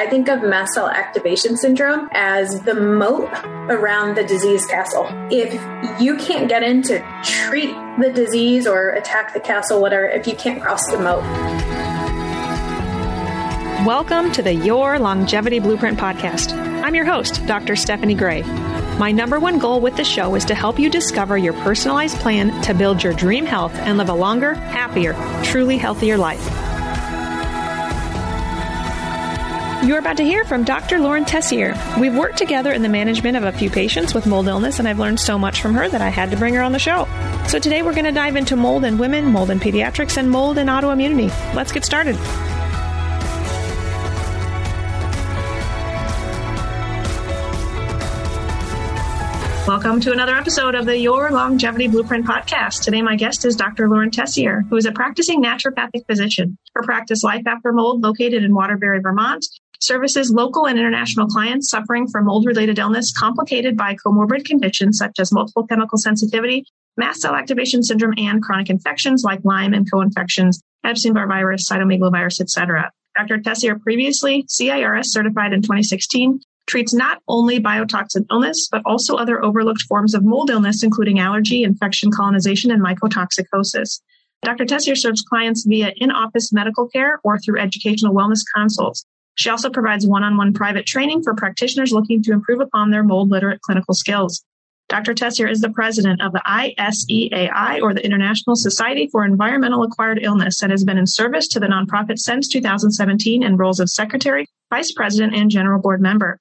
I think of mast cell activation syndrome as the moat around the disease castle. If you can't get in to treat the disease or attack the castle, whatever, if you can't cross the moat. Welcome to the Your Longevity Blueprint Podcast. I'm your host, Dr. Stephanie Gray. My number one goal with the show is to help you discover your personalized plan to build your dream health and live a longer, happier, truly healthier life. You're about to hear from Dr. Lauren Tessier. We've worked together in the management of a few patients with mold illness, and I've learned so much from her that I had to bring her on the show. So today we're going to dive into mold in women, mold in pediatrics, and mold in autoimmunity. Let's get started. Welcome to another episode of the Your Longevity Blueprint Podcast. Today, my guest is Dr. Lauren Tessier, who is a practicing naturopathic physician. Her practice, Life After Mold, located in Waterbury, Vermont, services local and international clients suffering from mold-related illness complicated by comorbid conditions such as multiple chemical sensitivity, mast cell activation syndrome, and chronic infections like Lyme and co-infections, Epstein-Barr virus, cytomegalovirus, etc. Dr. Tessier, previously CIRS certified in 2016, treats not only biotoxin illness, but also other overlooked forms of mold illness, including allergy, infection, colonization, and mycotoxicosis. Dr. Tessier serves clients via in-office medical care or through educational wellness consults. She also provides one-on-one private training for practitioners looking to improve upon their mold-literate clinical skills. Dr. Tessier is the president of the ISEAI, or the International Society for Environmental Acquired Illness, and has been in service to the nonprofit since 2017 in roles of secretary, vice president, and general board member.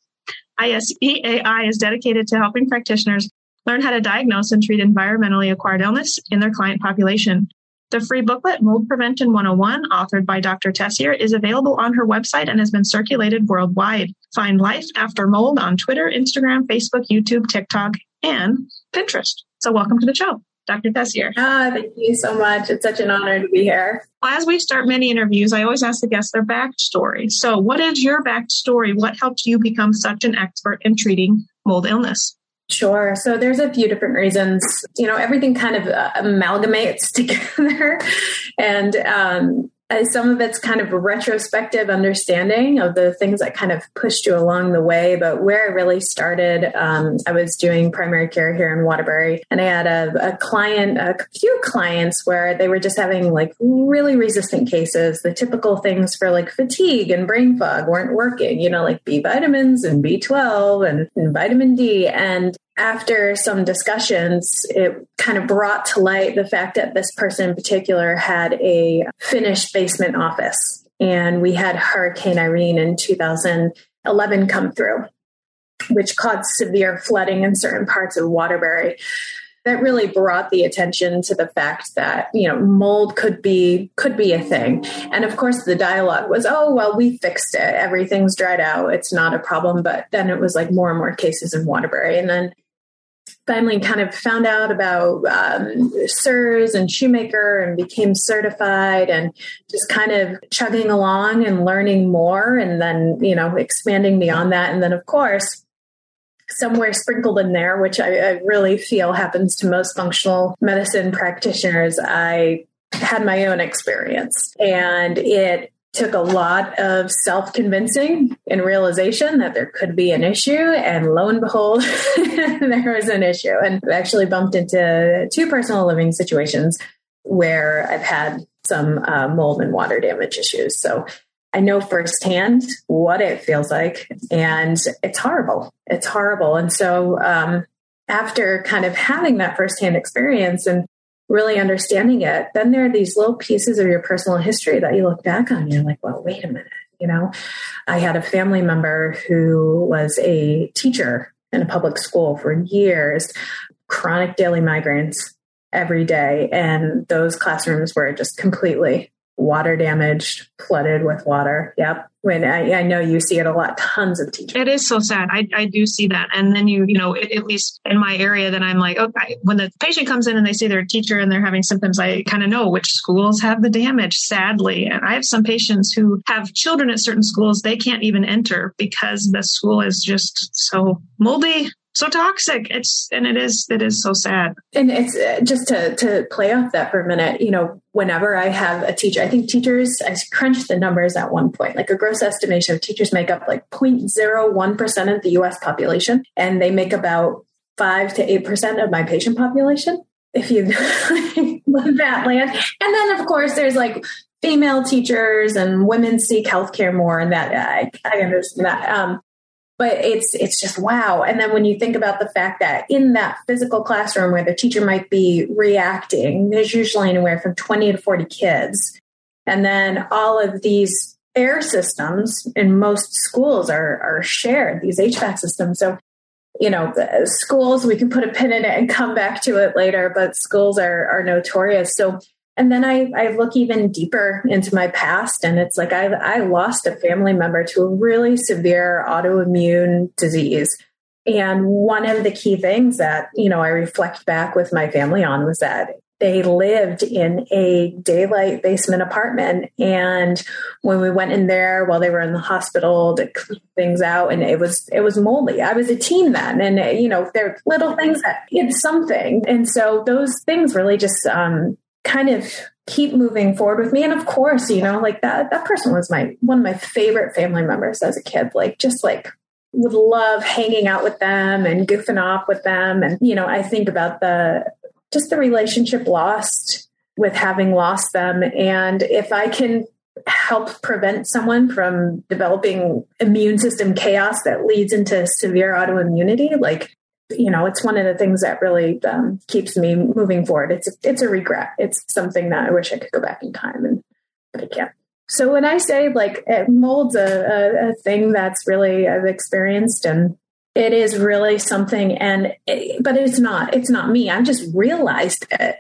ISEAI is dedicated to helping practitioners learn how to diagnose and treat environmentally acquired illness in their client population. The free booklet, Mold Prevention 101, authored by Dr. Tessier, is available on her website and has been circulated worldwide. Find Life After Mold on Twitter, Instagram, Facebook, YouTube, TikTok, and Pinterest. So welcome to the show, Dr. Tessier. Thank you so much. It's such an honor to be here. As we start many interviews, I always ask the guests their backstory. So what is your backstory? What helped you become such an expert in treating mold illness? Sure. So there's a few different reasons. You know, everything kind of amalgamates together. And some of it's kind of retrospective understanding of the things that kind of pushed you along the way. But where I really started, I was doing primary care here in Waterbury, and I had a few clients where they were just having like really resistant cases. The typical things for like fatigue and brain fog weren't working, you know, like B vitamins and B12 and vitamin D. And after some discussions, it kind of brought to light the fact that this person in particular had a finished basement office. And we had Hurricane Irene in 2011 come through, which caused severe flooding in certain parts of Waterbury. That really brought the attention to the fact that, you know, mold could be a thing. And of course the dialogue was, oh, well, we fixed it. Everything's dried out. It's not a problem. But then it was like more and more cases in Waterbury. And then finally kind of found out about SIRS and Shoemaker and became certified and just kind of chugging along and learning more and then, you know, expanding beyond that. And then, of course, somewhere sprinkled in there, which I really feel happens to most functional medicine practitioners, I had my own experience. And it took a lot of self-convincing and realization that there could be an issue. And lo and behold, there was an issue. And I actually bumped into two personal living situations where I've had some mold and water damage issues. So I know firsthand what it feels like, and it's horrible. It's horrible. And so after kind of having that firsthand experience and really understanding it, then there are these little pieces of your personal history that you look back on. You're like, well, wait a minute. You know, I had a family member who was a teacher in a public school for years, chronic daily migraines every day. And those classrooms were just completely water damaged, flooded with water. Yep. When I know you see it a lot, tons of teachers. It is so sad. I do see that. And then you know, at least in my area, then I'm like, okay, when the patient comes in and they say they're a teacher and they're having symptoms, I kind of know which schools have the damage, sadly. And I have some patients who have children at certain schools they can't even enter because the school is just so moldy, so toxic. It is so sad. And it's just to play off that for a minute, you know, whenever I have a teacher, I think teachers, I crunched the numbers at one point, like a gross estimation of teachers make up like 0.01% of the US population. And they make about 5 to 8% of my patient population. If you love that land. And then of course there's like female teachers and women seek healthcare more, and that I understand that. But it's just, wow. And then when you think about the fact that in that physical classroom where the teacher might be reacting, there's usually anywhere from 20 to 40 kids. And then all of these air systems in most schools are shared, these HVAC systems. So, you know, the schools, we can put a pin in it and come back to it later, but schools are notorious. So, and then I look even deeper into my past, and it's like I lost a family member to a really severe autoimmune disease. And one of the key things that, you know, I reflect back with my family on was that they lived in a daylight basement apartment. And when we went in there while they were in the hospital to clean things out, and it was moldy. I was a teen then. And, you know, there are little things that did something. And so those things really just kind of keep moving forward with me. And of course, you know, like that person was one of my favorite family members as a kid, like just like would love hanging out with them and goofing off with them. And, you know, I think about just the relationship lost with having lost them. And if I can help prevent someone from developing immune system chaos that leads into severe autoimmunity, like, you know, it's one of the things that really keeps me moving forward. It's a regret. It's something that I wish I could go back in time, but I can't. So when I say like it molds a thing that's really I've experienced, and it is really something, but it's not me. I just realized it.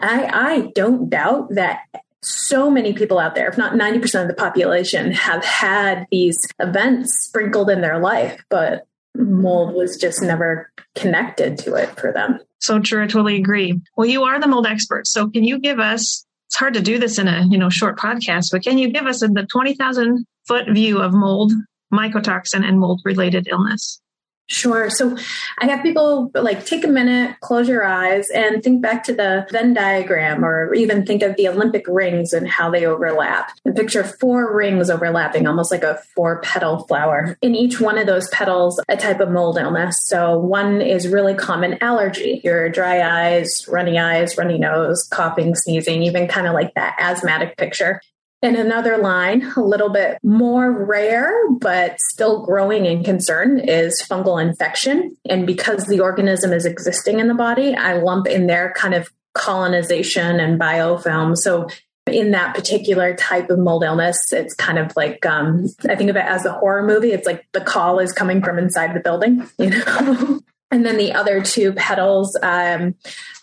I don't doubt that so many people out there, if not 90% of the population, have had these events sprinkled in their life, but mold was just never connected to it for them. So true. I totally agree. Well, you are the mold expert. So can you give us, it's hard to do this in a, you know, short podcast, but can you give us the 20,000 foot view of mold, mycotoxin, and mold related illness? Sure. So I have people like take a minute, close your eyes, and think back to the Venn diagram, or even think of the Olympic rings and how they overlap. And picture 4 rings overlapping, almost like a 4-petal flower. In each one of those petals, a type of mold illness. So one is really common allergy, your dry eyes, runny nose, coughing, sneezing, even kind of like that asthmatic picture. And another line, a little bit more rare, but still growing in concern, is fungal infection. And because the organism is existing in the body, I lump in there kind of colonization and biofilm. So in that particular type of mold illness, it's kind of like, I think of it as a horror movie. It's like the call is coming from inside the building, you know? And then the other 2 petals, I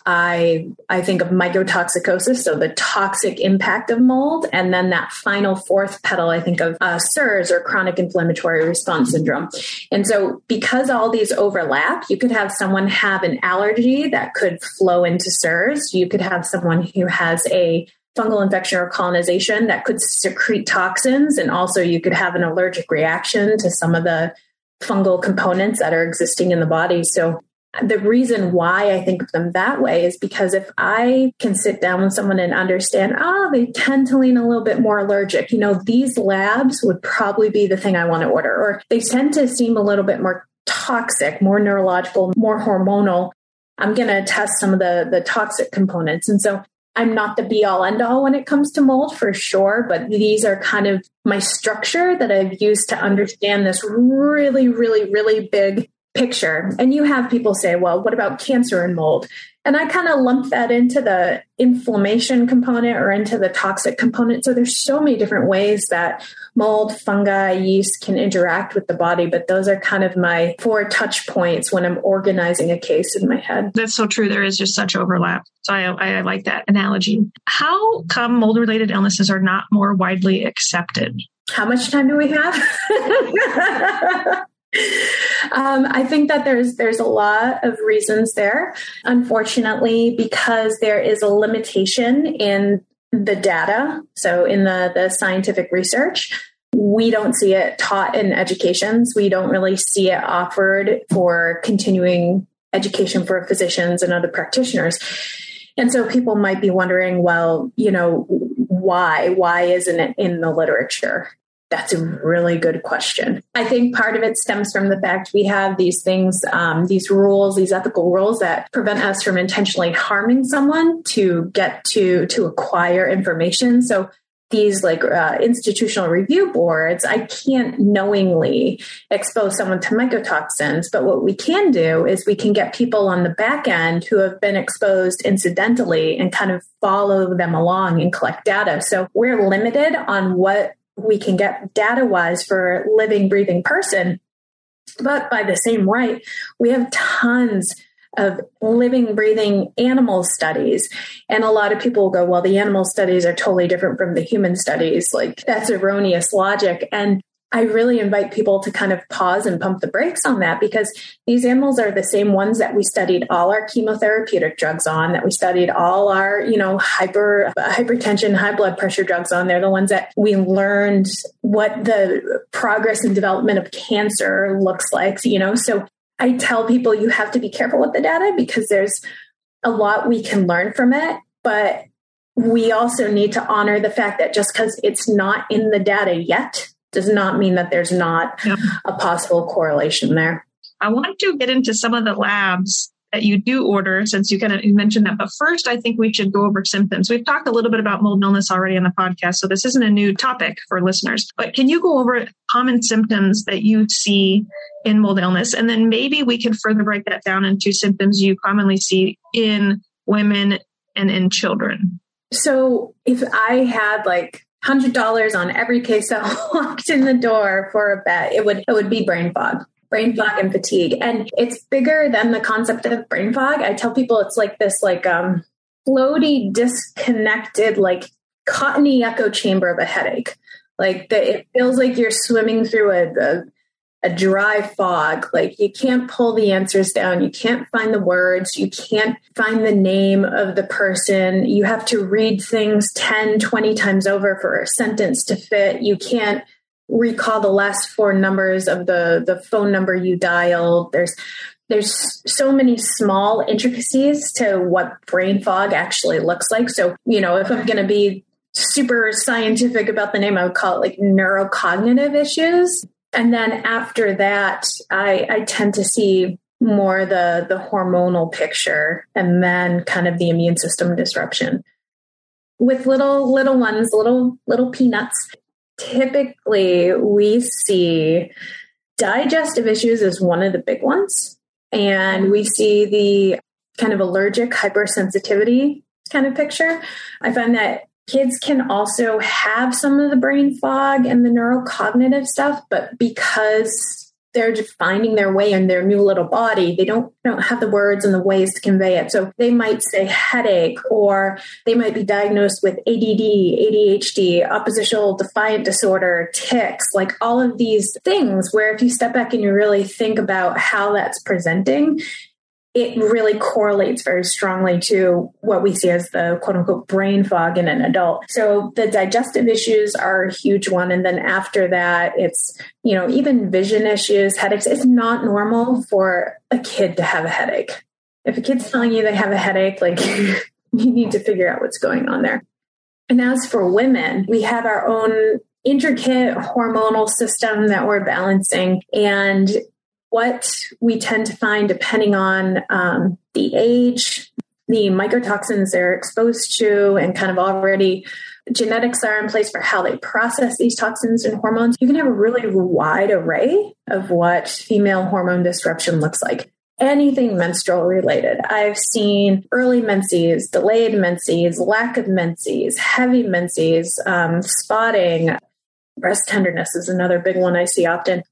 think of mycotoxicosis, so the toxic impact of mold. And then that final 4th petal, I think of SIRS, or chronic inflammatory response syndrome. And so because all these overlap, you could have someone have an allergy that could flow into SIRS. You could have someone who has a fungal infection or colonization that could secrete toxins. And also you could have an allergic reaction to some of the fungal components that are existing in the body. So the reason why I think of them that way is because if I can sit down with someone and understand, they tend to lean a little bit more allergic, you know, these labs would probably be the thing I want to order, or they tend to seem a little bit more toxic, more neurological, more hormonal. I'm going to test some of the toxic components. And so I'm not the be all end all when it comes to mold for sure, but these are kind of my structure that I've used to understand this really, really, really big picture. And you have people say, well, what about cancer and mold? And I kind of lump that into the inflammation component or into the toxic component. So there's so many different ways that mold, fungi, yeast can interact with the body, but those are kind of my 4 touch points when I'm organizing a case in my head. That's so true. There is just such overlap. So I like that analogy. How come mold-related illnesses are not more widely accepted? How much time do we have? I think that there's a lot of reasons there, unfortunately, because there is a limitation in the data. So in the scientific research, we don't see it taught in educations. We don't really see it offered for continuing education for physicians and other practitioners. And so people might be wondering, well, you know, why isn't it in the literature? That's a really good question. I think part of it stems from the fact we have these things, these rules, these ethical rules that prevent us from intentionally harming someone to get to acquire information. So these like institutional review boards, I can't knowingly expose someone to mycotoxins. But what we can do is we can get people on the back end who have been exposed incidentally and kind of follow them along and collect data. So we're limited on what we can get data-wise for a living, breathing person. But by the same right, we have tons of living, breathing animal studies. And a lot of people will go, well, the animal studies are totally different from the human studies. Like, that's erroneous logic. And I really invite people to kind of pause and pump the brakes on that, because these animals are the same ones that we studied all our chemotherapeutic drugs on, that we studied all our, you know, hypertension, high blood pressure drugs on. They're the ones that we learned what the progress and development of cancer looks like, you know. So I tell people you have to be careful with the data, because there's a lot we can learn from it, but we also need to honor the fact that just because it's not in the data yet does not mean that there's not a possible correlation there. I want to get into some of the labs that you do order, since you kind of mentioned that. But first, I think we should go over symptoms. We've talked a little bit about mold and illness already on the podcast, so this isn't a new topic for listeners. But can you go over common symptoms that you see in mold illness? And then maybe we can further break that down into symptoms you commonly see in women and in children. So if I had like $100 on every case that walked in the door for a bet, it would be brain fog and fatigue. And it's bigger than the concept of brain fog. I tell people it's like this, like floaty, disconnected, like cottony echo chamber of a headache. Like it feels like you're swimming through a dry fog. Like you can't pull the answers down. You can't find the words. You can't find the name of the person. You have to read things 10, 20 times over for a sentence to fit. You can't recall the last four numbers of the phone number you dialed. There's so many small intricacies to what brain fog actually looks like. So, you know, if I'm going to be super scientific about the name, I would call it like neurocognitive issues. And then after that, I tend to see more the hormonal picture, and then kind of the immune system disruption. With little ones, little peanuts, typically we see digestive issues as one of the big ones. And we see the kind of allergic hypersensitivity kind of picture. I find that kids can also have some of the brain fog and the neurocognitive stuff, but because they're just finding their way in their new little body, they don't have the words and the ways to convey it. So they might say headache, or they might be diagnosed with ADD, ADHD, oppositional defiant disorder, tics, like all of these things where if you step back and you really think about how that's presenting, it really correlates very strongly to what we see as the quote unquote brain fog in an adult. So the digestive issues are a huge one. And then after that, it's, you know, even vision issues, headaches. It's not normal for a kid to have a headache. If a kid's telling you they have a headache, like you need to figure out what's going on there. And as for women, we have our own intricate hormonal system that we're balancing. And what we tend to find, depending on the age, the mycotoxins they're exposed to, and kind of already genetics are in place for how they process these toxins and hormones, you can have a really wide array of what female hormone disruption looks like. Anything menstrual related. I've seen early menses, delayed menses, lack of menses, heavy menses, spotting. Breast tenderness is another big one I see often.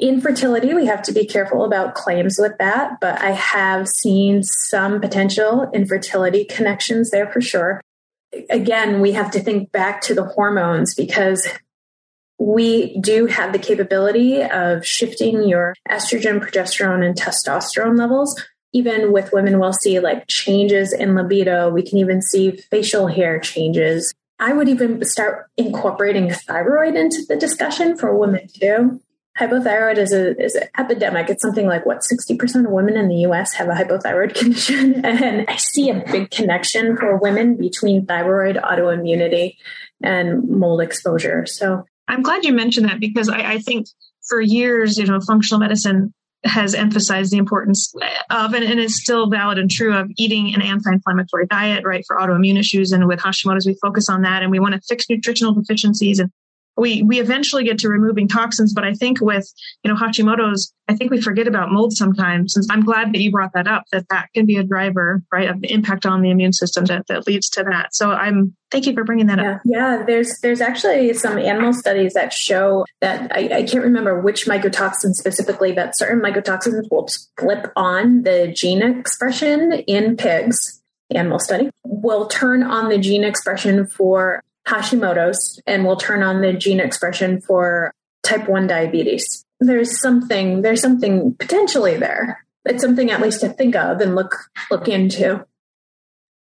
Infertility, we have to be careful about claims with that, but I have seen some potential infertility connections there for sure. Again, we have to think back to the hormones, because we do have the capability of shifting your estrogen, progesterone, and testosterone levels. Even with women, we'll see like changes in libido. We can even see facial hair changes. I would even start incorporating thyroid into the discussion for women too. Hypothyroid is an epidemic. It's something like, what, 60% of women in the U.S. have a hypothyroid condition. And I see a big connection for women between thyroid, autoimmunity, and mold exposure. So I'm glad you mentioned that, because I think for years, functional medicine has emphasized the importance of, and it's still valid and true, of eating an anti-inflammatory diet, right, for autoimmune issues. And with Hashimoto's, we focus on that, and we want to fix nutritional deficiencies, and we eventually get to removing toxins. But I think with, Hashimoto's, I think we forget about mold sometimes. And I'm glad that you brought that up, that can be a driver, right, of the impact on the immune system that leads to that. So thank you for bringing that up. Yeah. There's actually some animal studies that show that I can't remember which mycotoxin specifically, but certain mycotoxins will flip on the gene expression in pigs, animal study, will turn on the gene expression for Hashimoto's, and will turn on the gene expression for type 1 diabetes. There's something potentially there. It's something at least to think of and look into.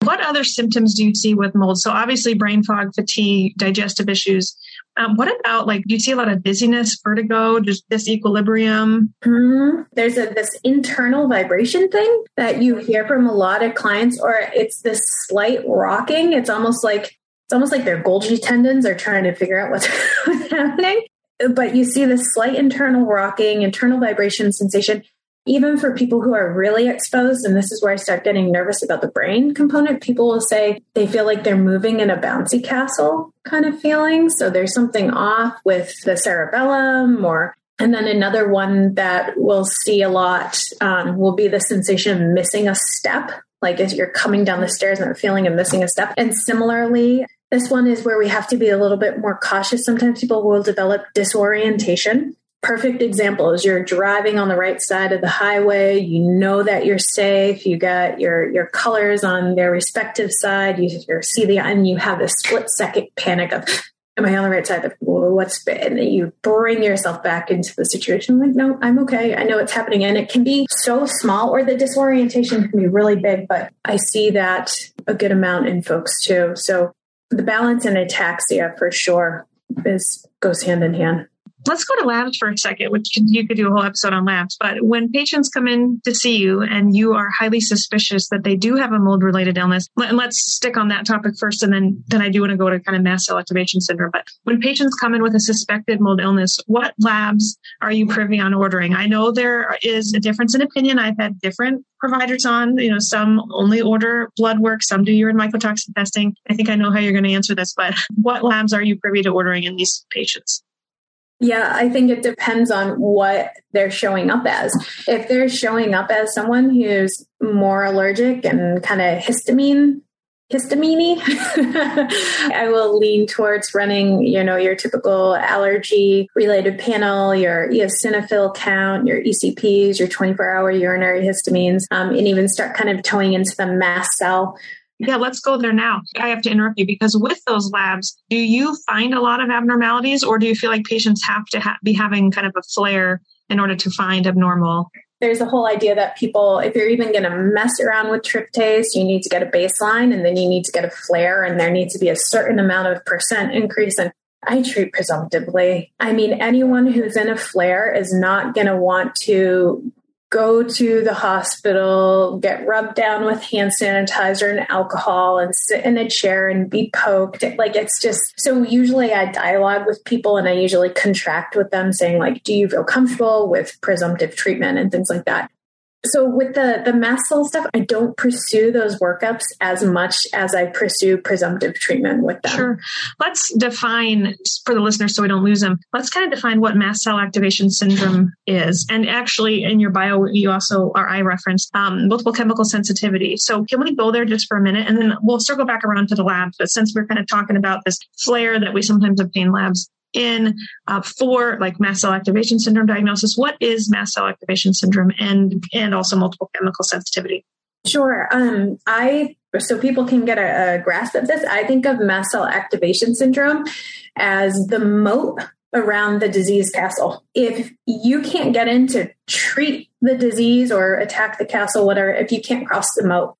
What other symptoms do you see with mold? So obviously brain fog, fatigue, digestive issues. What about, do you see a lot of dizziness, vertigo, just disequilibrium? Mm-hmm. There's this internal vibration thing that you hear from a lot of clients, or it's this slight rocking. It's almost like their Golgi tendons are trying to figure out what's happening. But you see this slight internal rocking, internal vibration sensation, even for people who are really exposed. And this is where I start getting nervous about the brain component. People will say they feel like they're moving in a bouncy castle kind of feeling. So there's something off with the cerebellum, and then another one that we'll see a lot will be the sensation of missing a step. Like if you're coming down the stairs and feeling and missing a step. And similarly, this one is where we have to be a little bit more cautious. Sometimes people will develop disorientation. Perfect example is you're driving on the right side of the highway. You know that you're safe. You got your colors on their respective side. You see and you have this split second panic of, am I on the right side of what's been? And you bring yourself back into the situation. Like, no, I'm okay. I know it's happening. And it can be so small, or the disorientation can be really big, but I see that a good amount in folks too. So the balance and ataxia for sure goes hand in hand. Let's go to labs for a second, which you could do a whole episode on labs. But when patients come in to see you and you are highly suspicious that they do have a mold-related illness, and let's stick on that topic first, and then I do want to go to kind of mast cell activation syndrome. But when patients come in with a suspected mold illness, what labs are you privy on ordering? I know there is a difference in opinion. I've had different providers on, some only order blood work, some do urine mycotoxin testing. I think I know how you're going to answer this, but what labs are you privy to ordering in these patients? Yeah, I think it depends on what they're showing up as. If they're showing up as someone who's more allergic and kind of histamine-y, I will lean towards running, your typical allergy-related panel, your eosinophil count, your ECPs, your 24-hour urinary histamines, and even start kind of towing into the mast cell. Yeah, let's go there now. I have to interrupt you because with those labs, do you find a lot of abnormalities, or do you feel like patients have to be having kind of a flare in order to find abnormal? There's a whole idea that people, if you're even going to mess around with tryptase, you need to get a baseline and then you need to get a flare, and there needs to be a certain amount of % increase. And I treat presumptively. I mean, anyone who's in a flare is not going to want to go to the hospital, get rubbed down with hand sanitizer and alcohol and sit in a chair and be poked. So usually I dialogue with people and I usually contract with them saying do you feel comfortable with presumptive treatment and things like that? So with the mast cell stuff, I don't pursue those workups as much as I pursue presumptive treatment with them. Sure. Let's define, for the listeners so we don't lose them, let's kind of define what mast cell activation syndrome is. And actually in your bio, you also, or I referenced, multiple chemical sensitivity. So can we go there just for a minute? And then we'll circle back around to the labs. But since we're kind of talking about this flare that we sometimes obtain labs in for mast cell activation syndrome diagnosis. What is mast cell activation syndrome and also multiple chemical sensitivity? Sure. So people can get a grasp of this. I think of mast cell activation syndrome as the moat around the disease castle. If you can't get in to treat the disease or attack the castle, whatever, if you can't cross the moat,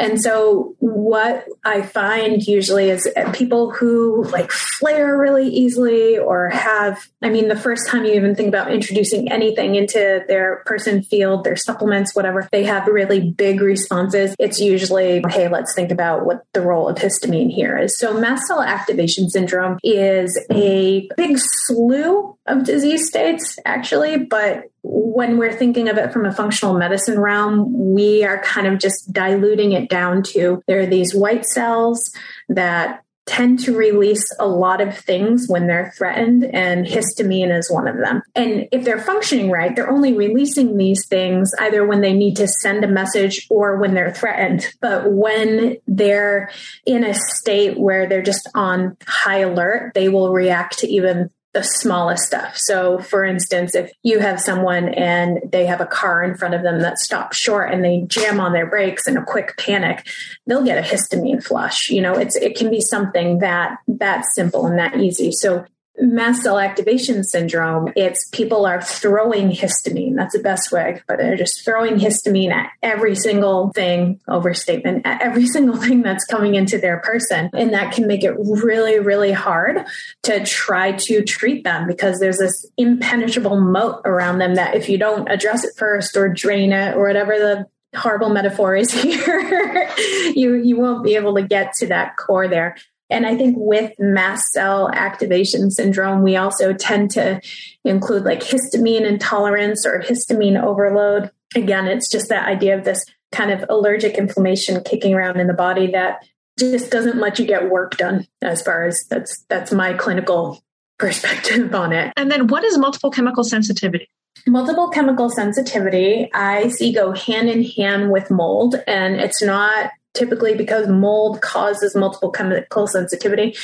And so what I find usually is people who like flare really easily or have, I mean, the first time you even think about introducing anything into their person field, their supplements, whatever, they have really big responses. It's usually, hey, let's think about what the role of histamine here is. So mast cell activation syndrome is a big slew of disease states, actually, but when we're thinking of it from a functional medicine realm, we are kind of just diluting it down to there are these white cells that tend to release a lot of things when they're threatened, and histamine is one of them. And if they're functioning right, they're only releasing these things either when they need to send a message or when they're threatened. But when they're in a state where they're just on high alert, they will react to even the smallest stuff. So for instance, if you have someone and they have a car in front of them that stops short and they jam on their brakes in a quick panic, they'll get a histamine flush. You know, it can be something that's simple and that easy. So mast cell activation syndrome, it's people are throwing histamine. That's the best way I could put it. They're just throwing histamine at every single thing, overstatement, at every single thing that's coming into their person. And that can make it really, really hard to try to treat them because there's this impenetrable moat around them that if you don't address it first or drain it or whatever the horrible metaphor is here, you won't be able to get to that core there. And I think with mast cell activation syndrome, we also tend to include like histamine intolerance or histamine overload. Again, it's just that idea of this kind of allergic inflammation kicking around in the body that just doesn't let you get work done, as far as that's my clinical perspective on it. And then what is multiple chemical sensitivity? Multiple chemical sensitivity, I see go hand in hand with mold, and it's not typically because mold causes multiple chemical sensitivity.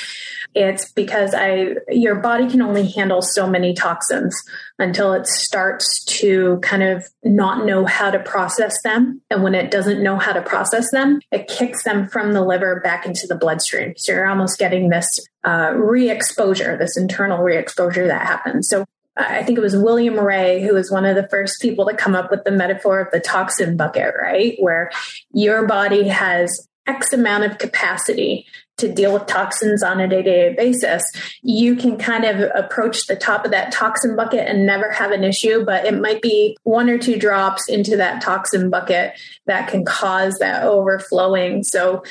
It's because your body can only handle so many toxins until it starts to kind of not know how to process them. And when it doesn't know how to process them, it kicks them from the liver back into the bloodstream. So you're almost getting this re-exposure, this internal re-exposure that happens. So I think it was William Ray, who was one of the first people to come up with the metaphor of the toxin bucket, right? Where your body has X amount of capacity to deal with toxins on a day-to-day basis. You can kind of approach the top of that toxin bucket and never have an issue, but it might be one or two drops into that toxin bucket that can cause that overflowing. So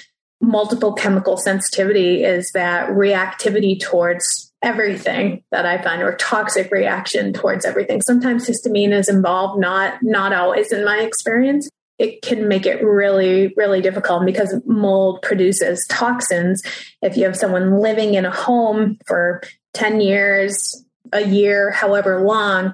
multiple chemical sensitivity is that reactivity towards everything that I find, or toxic reaction towards everything. Sometimes histamine is involved, not always in my experience. It can make it really, really difficult because mold produces toxins. If you have someone living in a home for 10 years, a year, however long,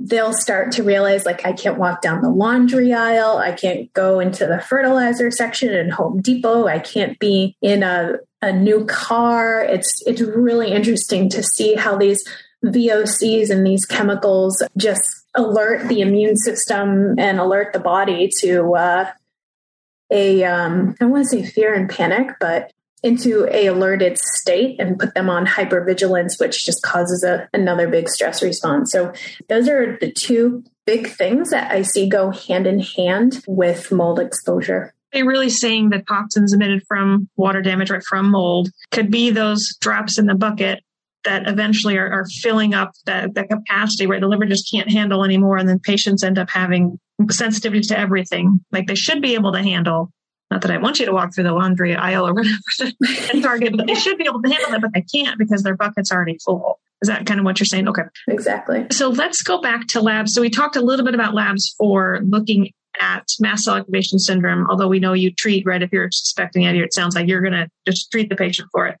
they'll start to realize, like, I can't walk down the laundry aisle. I can't go into the fertilizer section in Home Depot. I can't be in a new car. It's really interesting to see how these VOCs and these chemicals just alert the immune system and alert the body to I want to say fear and panic, but into a alerted state and put them on hypervigilance, which just causes another big stress response. So those are the two big things that I see go hand in hand with mold exposure. They're really saying that toxins emitted from water damage, right, from mold, could be those drops in the bucket that eventually are filling up the capacity, right? The liver just can't handle anymore. And then patients end up having sensitivity to everything like they should be able to handle. Not that I want you to walk through the laundry aisle or whatever and Target, but they should be able to handle that, but they can't because their bucket's already full. Is that kind of what you're saying? Okay. Exactly. So let's go back to labs. So we talked a little bit about labs for looking at mast cell activation syndrome, although we know you treat, right? If you're suspecting it, it sounds like you're going to just treat the patient for it.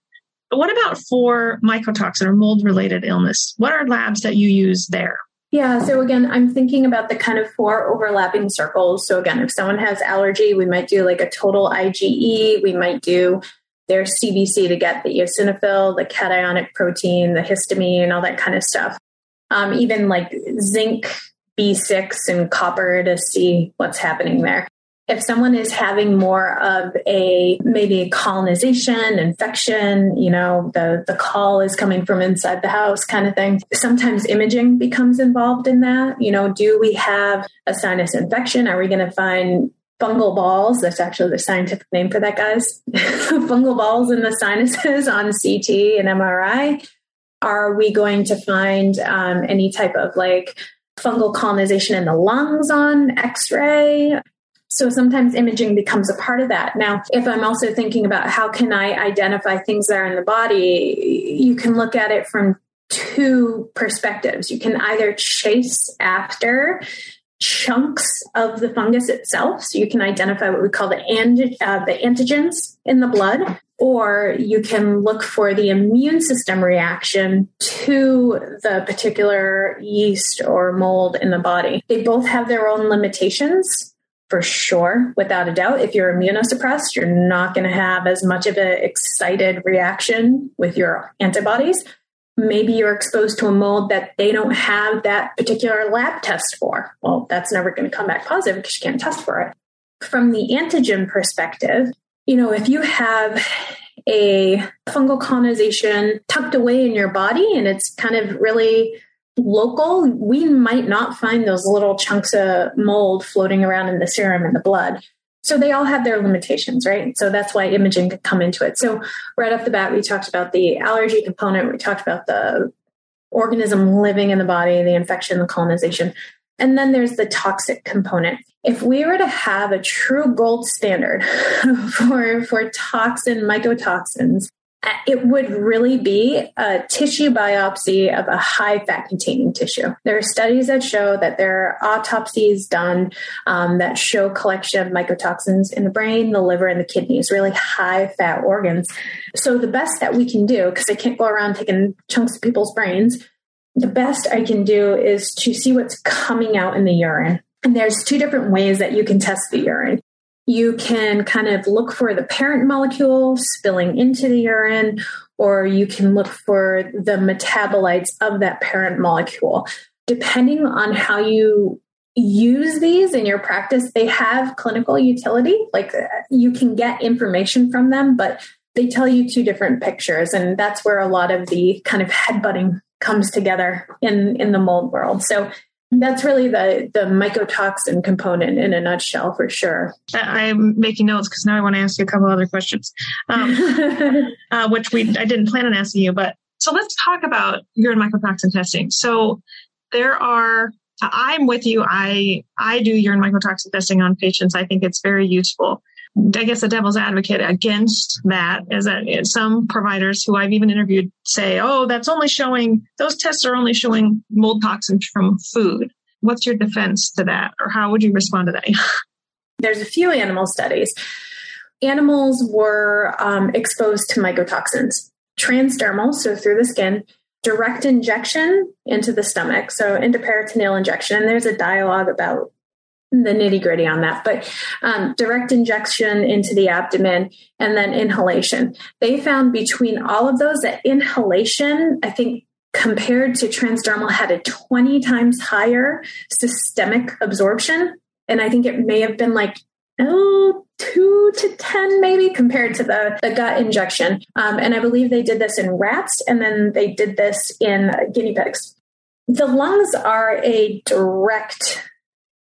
But what about for mycotoxin or mold-related illness? What are labs that you use there? Yeah. So again, I'm thinking about the kind of four overlapping circles. So again, if someone has allergy, we might do like a total IgE. We might do their CBC to get the eosinophil, the cationic protein, the histamine, all that kind of stuff. Even like zinc, B6 and copper to see what's happening there. If someone is having more of maybe a colonization, infection, you know, the call is coming from inside the house kind of thing. Sometimes imaging becomes involved in that. You know, do we have a sinus infection? Are we going to find fungal balls. That's actually the scientific name for that, guys. Fungal balls in the sinuses on CT and MRI. Are we going to find any type of like fungal colonization in the lungs on X-ray? So sometimes imaging becomes a part of that. Now, if I'm also thinking about how can I identify things that are in the body, you can look at it from two perspectives. You can either chase after chunks of the fungus itself. So you can identify what we call the antigens in the blood, or you can look for the immune system reaction to the particular yeast or mold in the body. They both have their own limitations. For sure, without a doubt, if you're immunosuppressed, you're not going to have as much of an excited reaction with your antibodies. Maybe you're exposed to a mold that they don't have that particular lab test for. Well, that's never going to come back positive because you can't test for it. From the antigen perspective, you know, if you have a fungal colonization tucked away in your body and it's kind of really local, we might not find those little chunks of mold floating around in the serum and the blood. So they all have their limitations, right? So that's why imaging could come into it. So right off the bat, we talked about the allergy component. We talked about the organism living in the body, the infection, the colonization. And then there's the toxic component. If we were to have a true gold standard for toxin, mycotoxins, it would really be a tissue biopsy of a high fat containing tissue. There are studies that show that there are autopsies done that show collection of mycotoxins in the brain, the liver, and the kidneys, really high fat organs. So the best that we can do, because I can't go around taking chunks of people's brains, the best I can do is to see what's coming out in the urine. And there's two different ways that you can test the urine. You can kind of look for the parent molecule spilling into the urine, or you can look for the metabolites of that parent molecule. Depending on how you use these in your practice, they have clinical utility. Like you can get information from them, but they tell you two different pictures. And that's where a lot of the kind of headbutting comes together in the mold world. So that's really the mycotoxin component in a nutshell, for sure. I'm making notes because now I want to ask you a couple other questions, which I didn't plan on asking you. But so let's talk about urine mycotoxin testing. So I'm with you. I do urine mycotoxin testing on patients. I think it's very useful. I guess the devil's advocate against that is that some providers who I've even interviewed say, oh, those tests are only showing mold toxins from food. What's your defense to that? Or how would you respond to that? There's a few animal studies. Animals were exposed to mycotoxins, transdermal, so through the skin, direct injection into the stomach, so intraperitoneal injection. And there's a dialogue about the nitty gritty on that, but direct injection into the abdomen and then inhalation. They found between all of those that inhalation, I think compared to transdermal, had a 20 times higher systemic absorption. And I think it may have been like 2 to 10 maybe compared to the gut injection. And I believe they did this in rats and then they did this in guinea pigs. The lungs are a direct,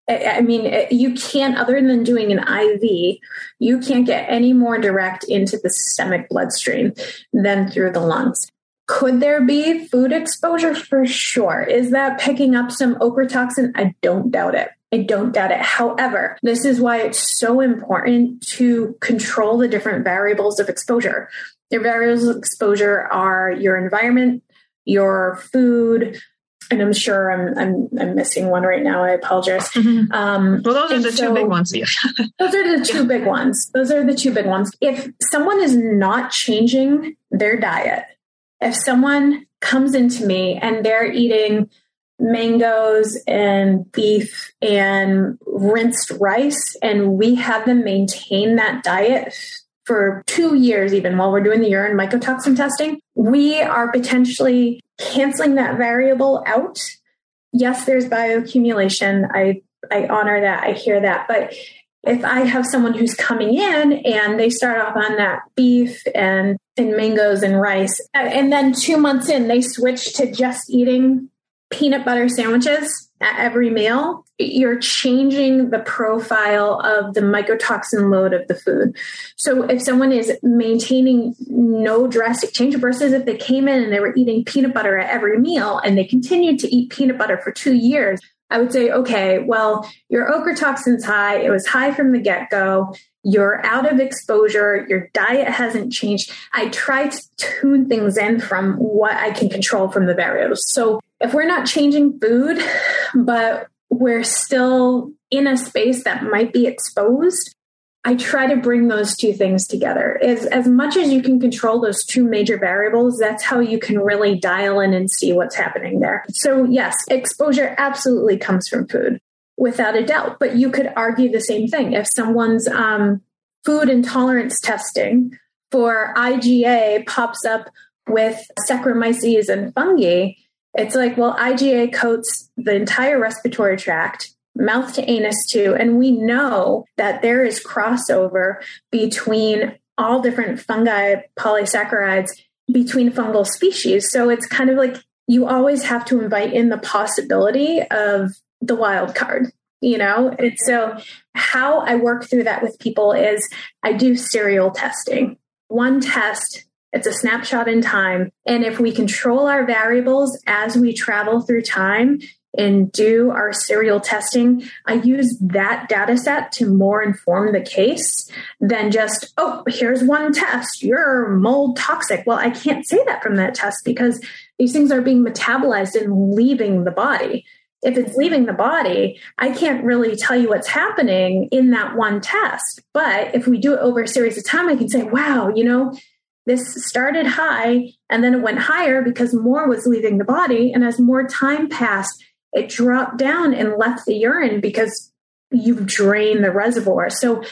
I mean, you can't, other than doing an IV, you can't get any more direct into the systemic bloodstream than through the lungs. Could there be food exposure? For sure. Is that picking up some ochratoxin? I don't doubt it. However, this is why it's so important to control the different variables of exposure. Your variables of exposure are your environment, your food, and I'm sure I'm missing one right now. I apologize. Mm-hmm. Those are the two big ones. If someone is not changing their diet, if someone comes into me and they're eating mangoes and beef and rinsed rice, and we have them maintain that diet for 2 years, even while we're doing the urine mycotoxin testing, we are potentially canceling that variable out. Yes, there's bioaccumulation. I honor that. I hear that. But if I have someone who's coming in and they start off on that beef and mangoes and rice, and then 2 months in, they switch to just eating peanut butter sandwiches at every meal, you're changing the profile of the mycotoxin load of the food. So if someone is maintaining no drastic change versus if they came in and they were eating peanut butter at every meal and they continued to eat peanut butter for 2 years, I would say, okay, well, your ochratoxin's high. It was high from the get-go. You're out of exposure. Your diet hasn't changed. I try to tune things in from what I can control from the variables. So if we're not changing food, but we're still in a space that might be exposed, I try to bring those two things together. As much as you can control those two major variables, that's how you can really dial in and see what's happening there. So yes, exposure absolutely comes from food, without a doubt. But you could argue the same thing. If someone's food intolerance testing for IgA pops up with Saccharomyces and fungi, it's like, well, IgA coats the entire respiratory tract, mouth to anus too. And we know that there is crossover between all different fungi, polysaccharides, between fungal species. So it's kind of like you always have to invite in the possibility of the wild card, you know? And so how I work through that with people is I do serial testing. One test, it's a snapshot in time. And if we control our variables as we travel through time and do our serial testing, I use that data set to more inform the case than just, oh, here's one test, you're mold toxic. Well, I can't say that from that test because these things are being metabolized and leaving the body. If it's leaving the body, I can't really tell you what's happening in that one test. But if we do it over a series of time, I can say, wow, you know, this started high and then it went higher because more was leaving the body. And as more time passed, it dropped down and left the urine because you've drained the reservoir. So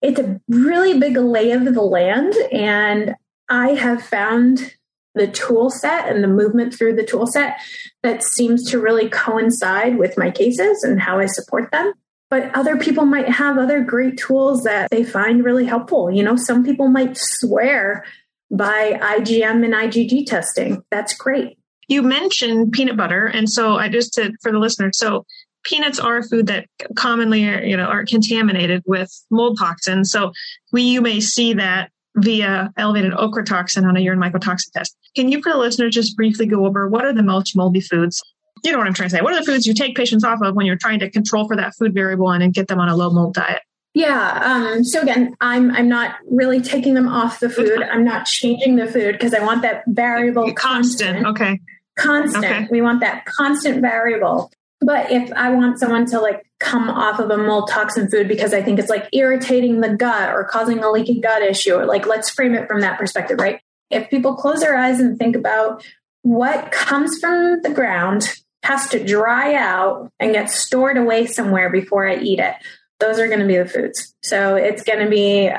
it's a really big lay of the land. And I have found the tool set and the movement through the tool set that seems to really coincide with my cases and how I support them. But other people might have other great tools that they find really helpful. You know, some people might swear by IgM and IgG testing. That's great. You mentioned peanut butter. And so I just said for the listener, so peanuts are a food that commonly are, you know, are contaminated with mold toxins. So you may see that via elevated ochratoxin on a urine mycotoxin test. Can you, for the listener, just briefly go over what are the most moldy foods? You know what I'm trying to say. What are the foods you take patients off of when you're trying to control for that food variable and then get them on a low mold diet? Yeah. So again, I'm not really taking them off the food. I'm not changing the food because I want that variable constant. Okay. Constant. Okay. We want that constant variable. But if I want someone to like come off of a mold toxin food because I think it's like irritating the gut or causing a leaky gut issue, or like, let's frame it from that perspective, right? If people close their eyes and think about what comes from the ground has to dry out and get stored away somewhere before I eat it. Those are going to be the foods. So it's going to be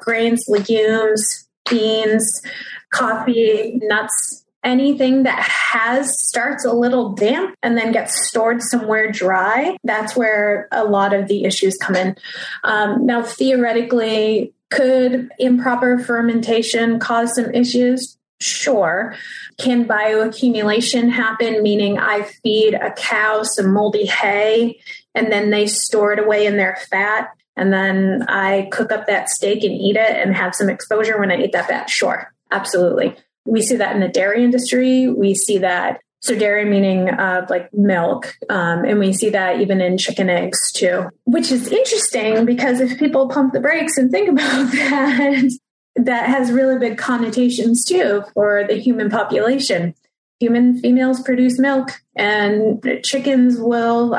grains, legumes, beans, coffee, nuts, anything that starts a little damp and then gets stored somewhere dry. That's where a lot of the issues come in. Now, theoretically, could improper fermentation cause some issues? Sure. Can bioaccumulation happen, meaning I feed a cow some moldy hay and then they store it away in their fat and then I cook up that steak and eat it and have some exposure when I eat that fat? Sure, absolutely. We see that in the dairy industry. We see that. So dairy meaning like milk. And we see that even in chicken eggs too, which is interesting because if people pump the brakes and think about that, that has really big connotations too for the human population. Human females produce milk and chickens will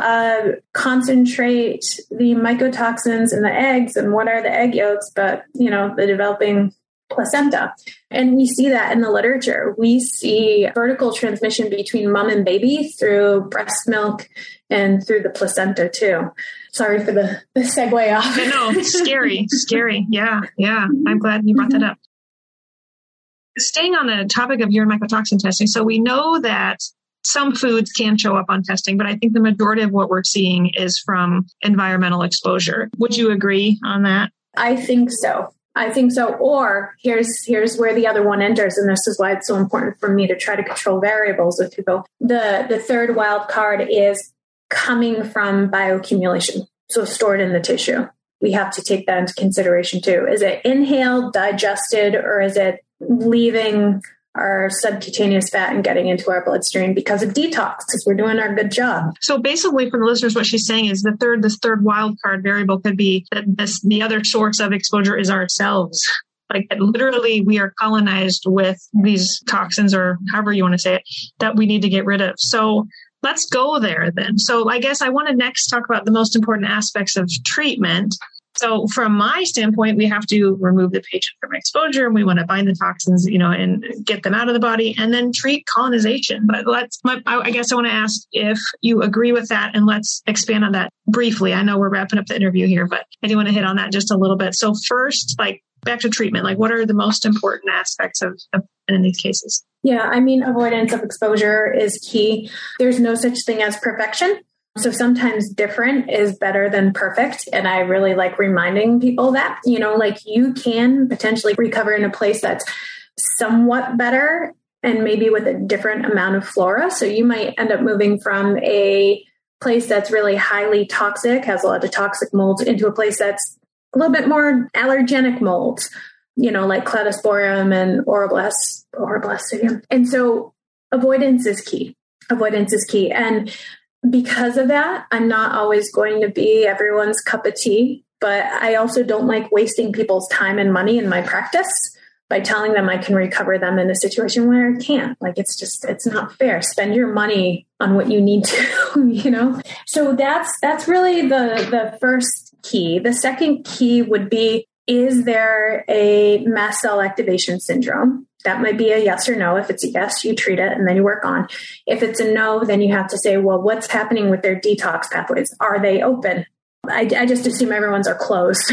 concentrate the mycotoxins in the eggs and what are the egg yolks, but you know, the developing placenta. And we see that in the literature. We see vertical transmission between mom and baby through breast milk and through the placenta too. Sorry for the segue off. No, scary, scary. Yeah, yeah. I'm glad you brought that up. Staying on the topic of urine mycotoxin testing, so we know that some foods can show up on testing, but I think the majority of what we're seeing is from environmental exposure. Would you agree on that? I think so. Or here's where the other one enters. And this is why it's so important for me to try to control variables with people. The third wild card is coming from bioaccumulation, so stored in the tissue. We have to take that into consideration too. Is it inhaled, digested, or is it leaving our subcutaneous fat and getting into our bloodstream because of detox, because we're doing our good job? So basically for the listeners, what she's saying is this third wild card variable could be that the other source of exposure is ourselves. Like literally we are colonized with these toxins, or however you want to say it, that we need to get rid of. So let's go there then. So I guess I want to next talk about the most important aspects of treatment. So from my standpoint, we have to remove the patient from exposure, and we want to bind the toxins, and get them out of the body, and then treat colonization. But I guess I want to ask if you agree with that, and let's expand on that briefly. I know we're wrapping up the interview here, but I do want to hit on that just a little bit. So first, back to treatment, what are the most important aspects of in these cases? Yeah, avoidance of exposure is key. There's no such thing as perfection. So sometimes different is better than perfect. And I really like reminding people that, you can potentially recover in a place that's somewhat better and maybe with a different amount of flora. So you might end up moving from a place that's really highly toxic, has a lot of toxic molds, into a place that's a little bit more allergenic molds, like cladosporium and Ouroblastidium. And so avoidance is key. And because of that, I'm not always going to be everyone's cup of tea, but I also don't like wasting people's time and money in my practice by telling them I can recover them in a situation where I can't. It's not fair. Spend your money on what you need to, So that's really the first key. The second key would be, is there a mast cell activation syndrome? That might be a yes or no. If it's a yes, you treat it and then you work on. If it's a no, then you have to say, well, what's happening with their detox pathways? Are they open? I just assume everyone's are closed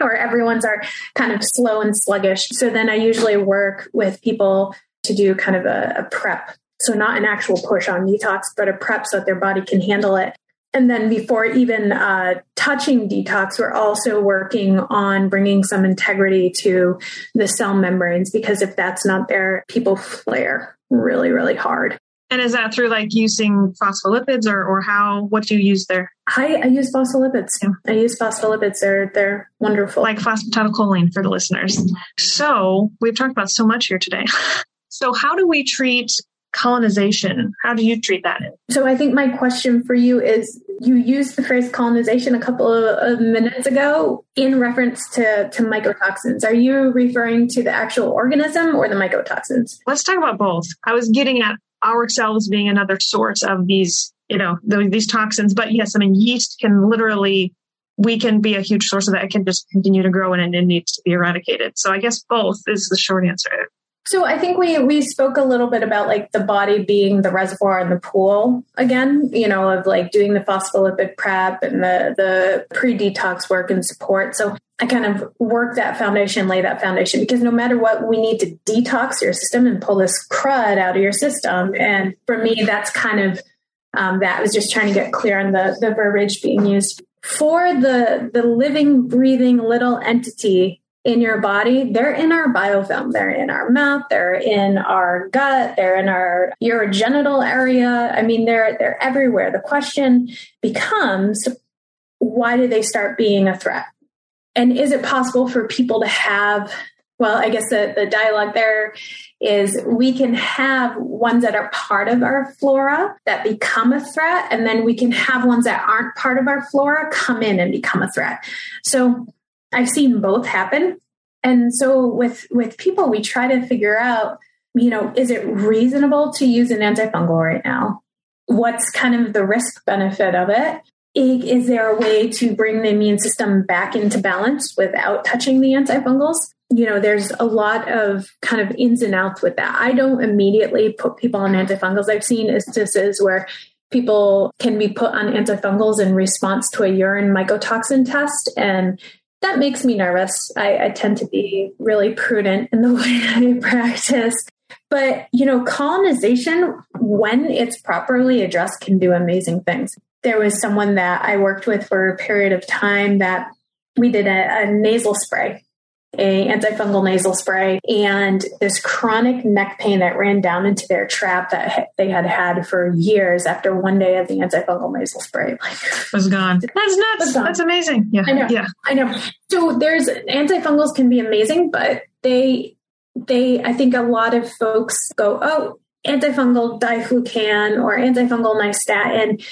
or everyone's are kind of slow and sluggish. So then I usually work with people to do kind of a prep. So not an actual push on detox, but a prep so that their body can handle it. And then before even touching detox, we're also working on bringing some integrity to the cell membranes, because if that's not there, people flare really, really hard. And is that through using phospholipids or how, what do you use there? I use phospholipids. Yeah. They're wonderful. Like phosphatidylcholine for the listeners. So we've talked about so much here today. So how do we treat colonization? How do you treat that? So I think my question for you is, you used the phrase colonization a couple of minutes ago in reference to mycotoxins. Are you referring to the actual organism or the mycotoxins? Let's talk about both. I was getting at ourselves being another source of these, these toxins. But yes, yeast can literally, we can be a huge source of that. It can just continue to grow and it needs to be eradicated. So I guess both is the short answer. So I think we spoke a little bit about the body being the reservoir and the pool again, of doing the phospholipid prep and the pre-detox work and support. So I kind of work that foundation, lay that foundation, because no matter what, we need to detox your system and pull this crud out of your system. And for me, that's kind of that I was just trying to get clear on the verbiage being used for the living, breathing little entity in your body. They're in our biofilm. They're in our mouth. They're in our gut. They're in our urogenital area. They're everywhere. The question becomes, why do they start being a threat? And is it possible for people to have, well, I guess the dialogue there is, we can have ones that are part of our flora that become a threat, and then we can have ones that aren't part of our flora come in and become a threat. So I've seen both happen. And so with people, we try to figure out, is it reasonable to use an antifungal right now? What's kind of the risk benefit of it? Is there a way to bring the immune system back into balance without touching the antifungals? There's a lot of kind of ins and outs with that. I don't immediately put people on antifungals. I've seen instances where people can be put on antifungals in response to a urine mycotoxin test, and that makes me nervous. I tend to be really prudent in the way I practice. But, colonization, when it's properly addressed, can do amazing things. There was someone that I worked with for a period of time that we did a nasal spray an antifungal nasal spray, and this chronic neck pain that ran down into their trap that they had had for years after one day of the antifungal nasal spray. Like, was gone. That's nuts. Was gone. That's amazing. Yeah. I know. Yeah. I know. So there's antifungals can be amazing, but they, I think a lot of folks go, oh, antifungal diflucan or antifungal nystatin.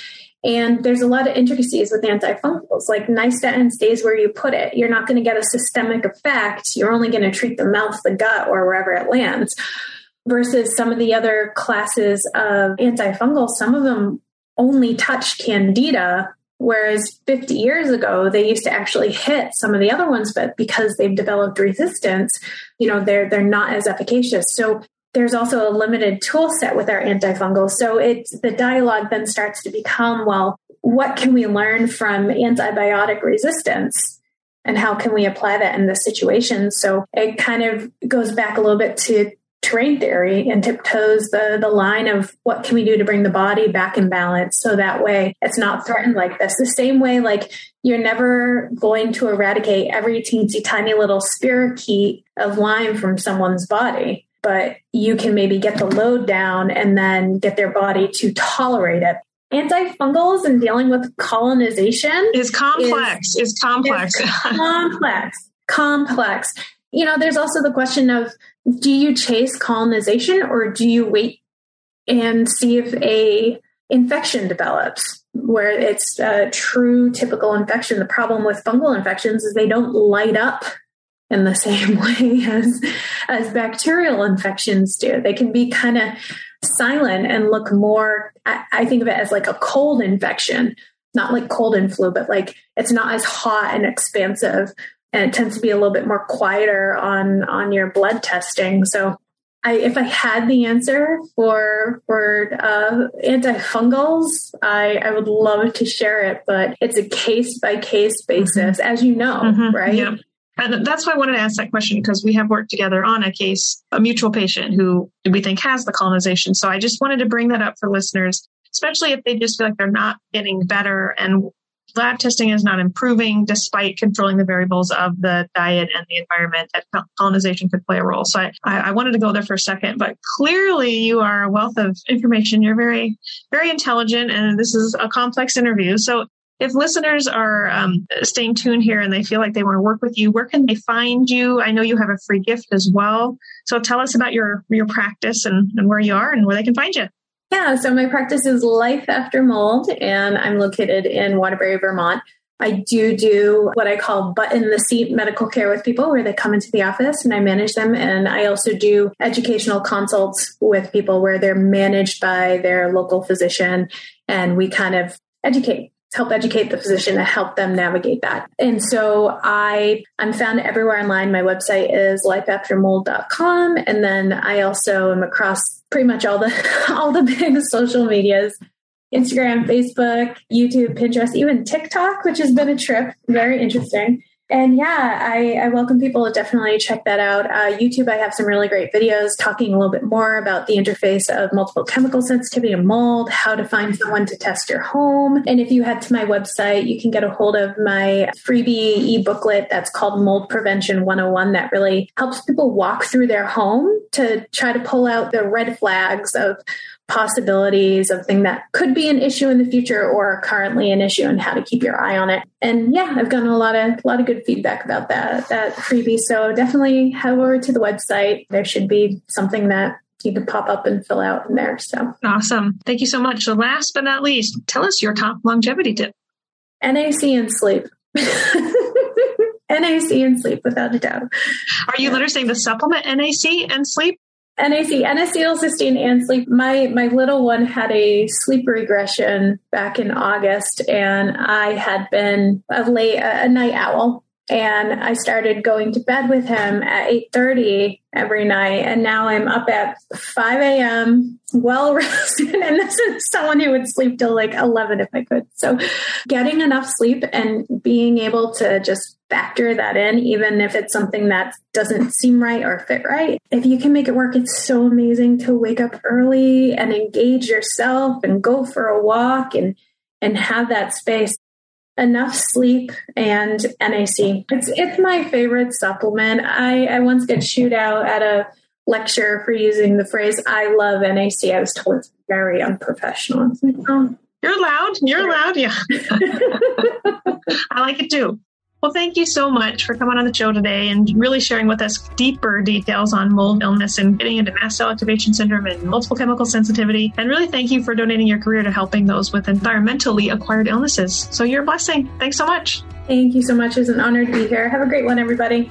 And there's a lot of intricacies with antifungals. Like nystatin stays where you put it. You're not going to get a systemic effect. You're only going to treat the mouth, the gut, or wherever it lands. Versus some of the other classes of antifungals, some of them only touch candida, whereas 50 years ago, they used to actually hit some of the other ones, but because they've developed resistance, you know, they're not as efficacious. So there's also a limited tool set with our antifungals. So it's the dialogue then starts to become, well, what can we learn from antibiotic resistance and how can we apply that in this situation? So it kind of goes back a little bit to terrain theory and tiptoes the line of what can we do to bring the body back in balance so that way it's not threatened like this. The same way, like you're never going to eradicate every teensy tiny little spiricete of Lyme from someone's body, but you can maybe get the load down and then get their body to tolerate it. Antifungals and dealing with colonization is complex. Complex. You know, there's also the question of, do you chase colonization or do you wait and see if a infection develops where it's a true typical infection? The problem with fungal infections is they don't light up in the same way as bacterial infections do. They can be kind of silent and look more, I think of it as like a cold infection, not like cold and flu, but like it's not as hot and expansive. And it tends to be a little bit more quieter on your blood testing. So if I had the answer for antifungals, I would love to share it, but it's a case-by-case basis, as you know, right? Yeah. And that's why I wanted to ask that question, because we have worked together on a case, a mutual patient who we think has the colonization. So I just wanted to bring that up for listeners, especially if they just feel like they're not getting better and lab testing is not improving despite controlling the variables of the diet and the environment, that colonization could play a role. So I wanted to go there for a second, but clearly you are a wealth of information. You're very, very intelligent, and this is a complex interview. So if listeners are staying tuned here and they feel like they want to work with you, where can they find you? I know you have a free gift as well. So tell us about your practice and where you are and where they can find you. Yeah, so my practice is Life After Mold, and I'm located in Waterbury, Vermont. I do what I call butt-in-the-seat medical care with people where they come into the office and I manage them. And I also do educational consults with people where they're managed by their local physician, and we kind of help educate the physician to help them navigate that. And so I'm found everywhere online. My website is lifeaftermold.com. And then I also am across pretty much all the big social medias, Instagram, Facebook, YouTube, Pinterest, even TikTok, which has been a trip. Very interesting. And yeah, I welcome people to definitely check that out. YouTube, I have some really great videos talking a little bit more about the interface of multiple chemical sensitivity and mold, how to find someone to test your home. And if you head to my website, you can get a hold of my freebie e-booklet that's called Mold Prevention 101 that really helps people walk through their home to try to pull out the red flags of possibilities of thing that could be an issue in the future or currently an issue and how to keep your eye on it. And yeah, I've gotten a lot of good feedback about that freebie. So definitely head over to the website. There should be something that you can pop up and fill out in there. So awesome. Thank you so much. So last but not least, tell us your top longevity tip. NAC and sleep. NAC and sleep, without a doubt. Are you literally saying the supplement NAC and sleep? NAC, N-acetylcysteine and sleep. My little one had a sleep regression back in August, and I had been a night owl, and I started going to bed with him at 8:30 every night. And now I'm up at 5 a.m. well rested. And this is someone who would sleep till like 11 if I could. So getting enough sleep and being able to just factor that in, even if it's something that doesn't seem right or fit right. If you can make it work, it's so amazing to wake up early and engage yourself and go for a walk and have that space. enough sleep and NAC. It's my favorite supplement. I once got chewed out at a lecture for using the phrase, I love NAC. I was told it's very unprofessional. It's like, oh, You're loud. Yeah. I like it too. Well, thank you so much for coming on the show today and really sharing with us deeper details on mold illness and getting into mast cell activation syndrome and multiple chemical sensitivity. And really thank you for donating your career to helping those with environmentally acquired illnesses. So you're a blessing. Thanks so much. Thank you so much. It's an honor to be here. Have a great one, everybody.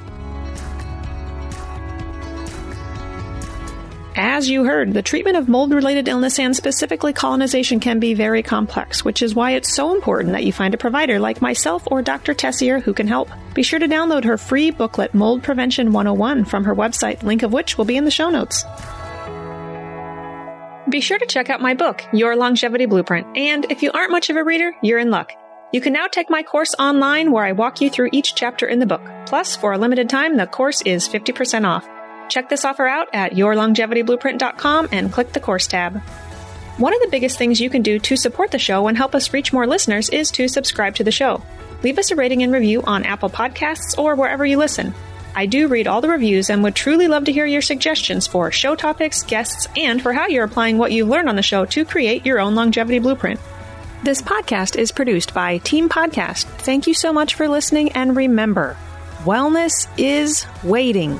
As you heard, the treatment of mold-related illness and specifically colonization can be very complex, which is why it's so important that you find a provider like myself or Dr. Tessier who can help. Be sure to download her free booklet, Mold Prevention 101, from her website, link of which will be in the show notes. Be sure to check out my book, Your Longevity Blueprint, and if you aren't much of a reader, you're in luck. You can now take my course online where I walk you through each chapter in the book. Plus, for a limited time, the course is 50% off. Check this offer out at yourlongevityblueprint.com and click the course tab. One of the biggest things you can do to support the show and help us reach more listeners is to subscribe to the show. Leave us a rating and review on Apple Podcasts or wherever you listen. I do read all the reviews and would truly love to hear your suggestions for show topics, guests, and for how you're applying what you learn on the show to create your own longevity blueprint. This podcast is produced by Team Podcast. Thank you so much for listening, and remember, wellness is waiting.